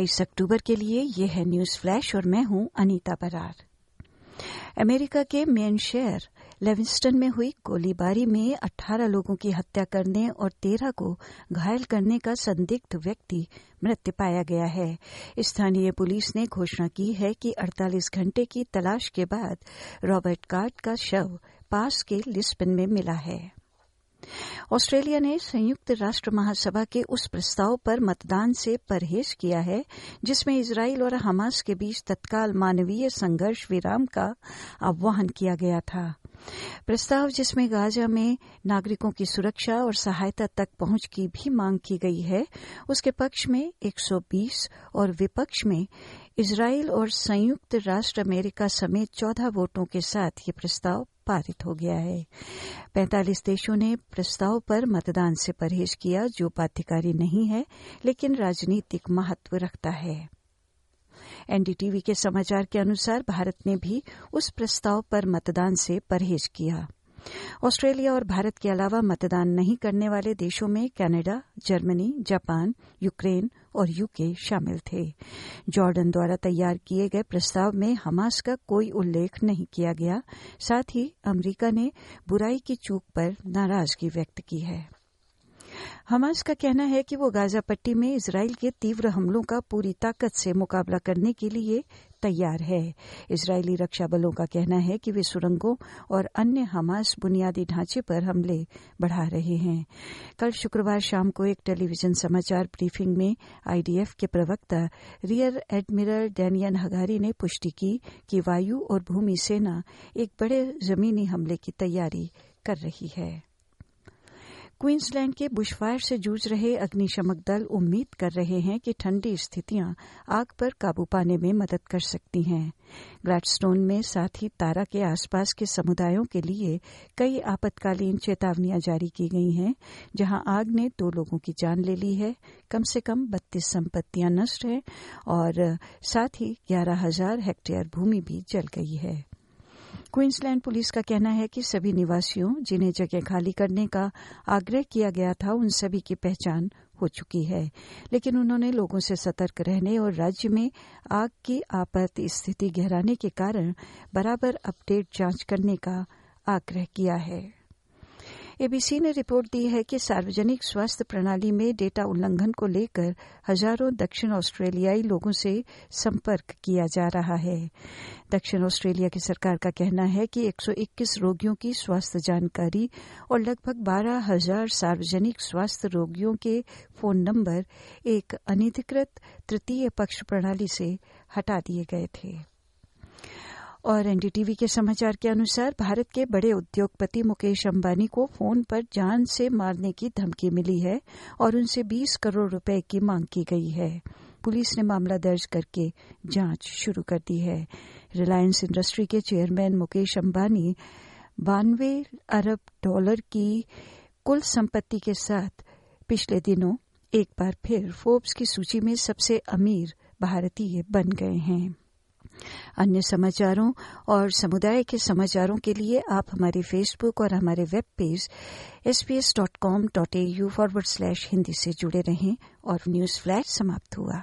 28 अक्टूबर के लिए ये है न्यूज फ्लैश और मैं हूं अनीता परार। अमेरिका के मेन शहर लेविस्टन में हुई गोलीबारी में 18 लोगों की हत्या करने और 13 को घायल करने का संदिग्ध व्यक्ति मृत पाया गया है। स्थानीय पुलिस ने घोषणा की है कि 48 घंटे की तलाश के बाद रॉबर्ट कार्ड का शव पास के लिस्बिन में मिला है। ऑस्ट्रेलिया ने संयुक्त राष्ट्र महासभा के उस प्रस्ताव पर मतदान से परहेज किया है जिसमें इजराइल और हमास के बीच तत्काल मानवीय संघर्ष विराम का आह्वान किया गया था। प्रस्ताव जिसमें गाजा में नागरिकों की सुरक्षा और सहायता तक पहुंच की भी मांग की गई है, उसके पक्ष में 120 और विपक्ष में इजराइल और संयुक्त राष्ट्र अमेरिका समेत 14 वोटों के साथ ये प्रस्ताव पारित हो गया है। 45 देशों ने प्रस्ताव पर मतदान से परहेज किया जो बाध्यकारी नहीं है लेकिन राजनीतिक महत्व रखता है। एनडीटीवी के समाचार के अनुसार भारत ने भी उस प्रस्ताव पर मतदान से परहेज किया। ऑस्ट्रेलिया और भारत के अलावा मतदान नहीं करने वाले देशों में कनाडा, जर्मनी, जापान, यूक्रेन और यूके शामिल थे। जॉर्डन द्वारा तैयार किए गए प्रस्ताव में हमास का कोई उल्लेख नहीं किया गया। साथ ही अमेरिका ने बुराई की चूक पर नाराजगी व्यक्त की है। हमास का कहना है कि वो गाजा पट्टी में इजराइल के तीव्र हमलों का पूरी ताकत से मुकाबला करने के लिए तैयार है। इजरायली रक्षा बलों का कहना है कि वे सुरंगों और अन्य हमास बुनियादी ढांचे पर हमले बढ़ा रहे हैं। कल शुक्रवार शाम को एक टेलीविजन समाचार ब्रीफिंग में आईडीएफ के प्रवक्ता रियर एडमिरल डैनियल हगारी ने पुष्टि की कि वायु और भूमि सेना एक बड़े जमीनी हमले की तैयारी कर रही है। क्वींसलैंड के बुशफायर से जूझ रहे अग्निशमक दल उम्मीद कर रहे हैं कि ठंडी स्थितियां आग पर काबू पाने में मदद कर सकती हैं। ग्लैडस्टोन में साथ ही तारा के आसपास के समुदायों के लिए कई आपातकालीन चेतावनियां जारी की गई हैं, जहां आग ने 2 लोगों की जान ले ली है, कम से कम 32 संपत्तियां नष्ट हैं और साथ ही 11,000 हेक्टेयर भूमि भी जल गई है। क्वींसलैंड पुलिस का कहना है कि सभी निवासियों जिन्हें जगह खाली करने का आग्रह किया गया था उन सभी की पहचान हो चुकी है, लेकिन उन्होंने लोगों से सतर्क रहने और राज्य में आग की आपात स्थिति गहराने के कारण बराबर अपडेट जांच करने का आग्रह किया है। एबीसी ने रिपोर्ट दी है कि सार्वजनिक स्वास्थ्य प्रणाली में डेटा उल्लंघन को लेकर हजारों दक्षिण ऑस्ट्रेलियाई लोगों से संपर्क किया जा रहा है। दक्षिण ऑस्ट्रेलिया की सरकार का कहना है कि 121 रोगियों की स्वास्थ्य जानकारी और लगभग 12,000 सार्वजनिक स्वास्थ्य रोगियों के फोन नंबर एक अनधिकृत तृतीय पक्ष प्रणाली से हटा दिए गए थे। और एनडीटीवी के समाचार के अनुसार भारत के बड़े उद्योगपति मुकेश अंबानी को फोन पर जान से मारने की धमकी मिली है और उनसे 20 करोड़ रुपए की मांग की गई है। पुलिस ने मामला दर्ज करके जांच शुरू कर दी है। रिलायंस इंडस्ट्री के चेयरमैन मुकेश अंबानी 92 अरब डॉलर की कुल संपत्ति के साथ पिछले दिनों एक बार फिर फोर्ब्स की सूची में सबसे अमीर भारतीय बन गए हैं। अन्य समाचारों और समुदाय के समाचारों के लिए आप हमारे फेसबुक और हमारे वेब पेज sbs.com.au/hindi से जुड़े रहें। और न्यूज फ्लैश समाप्त हुआ।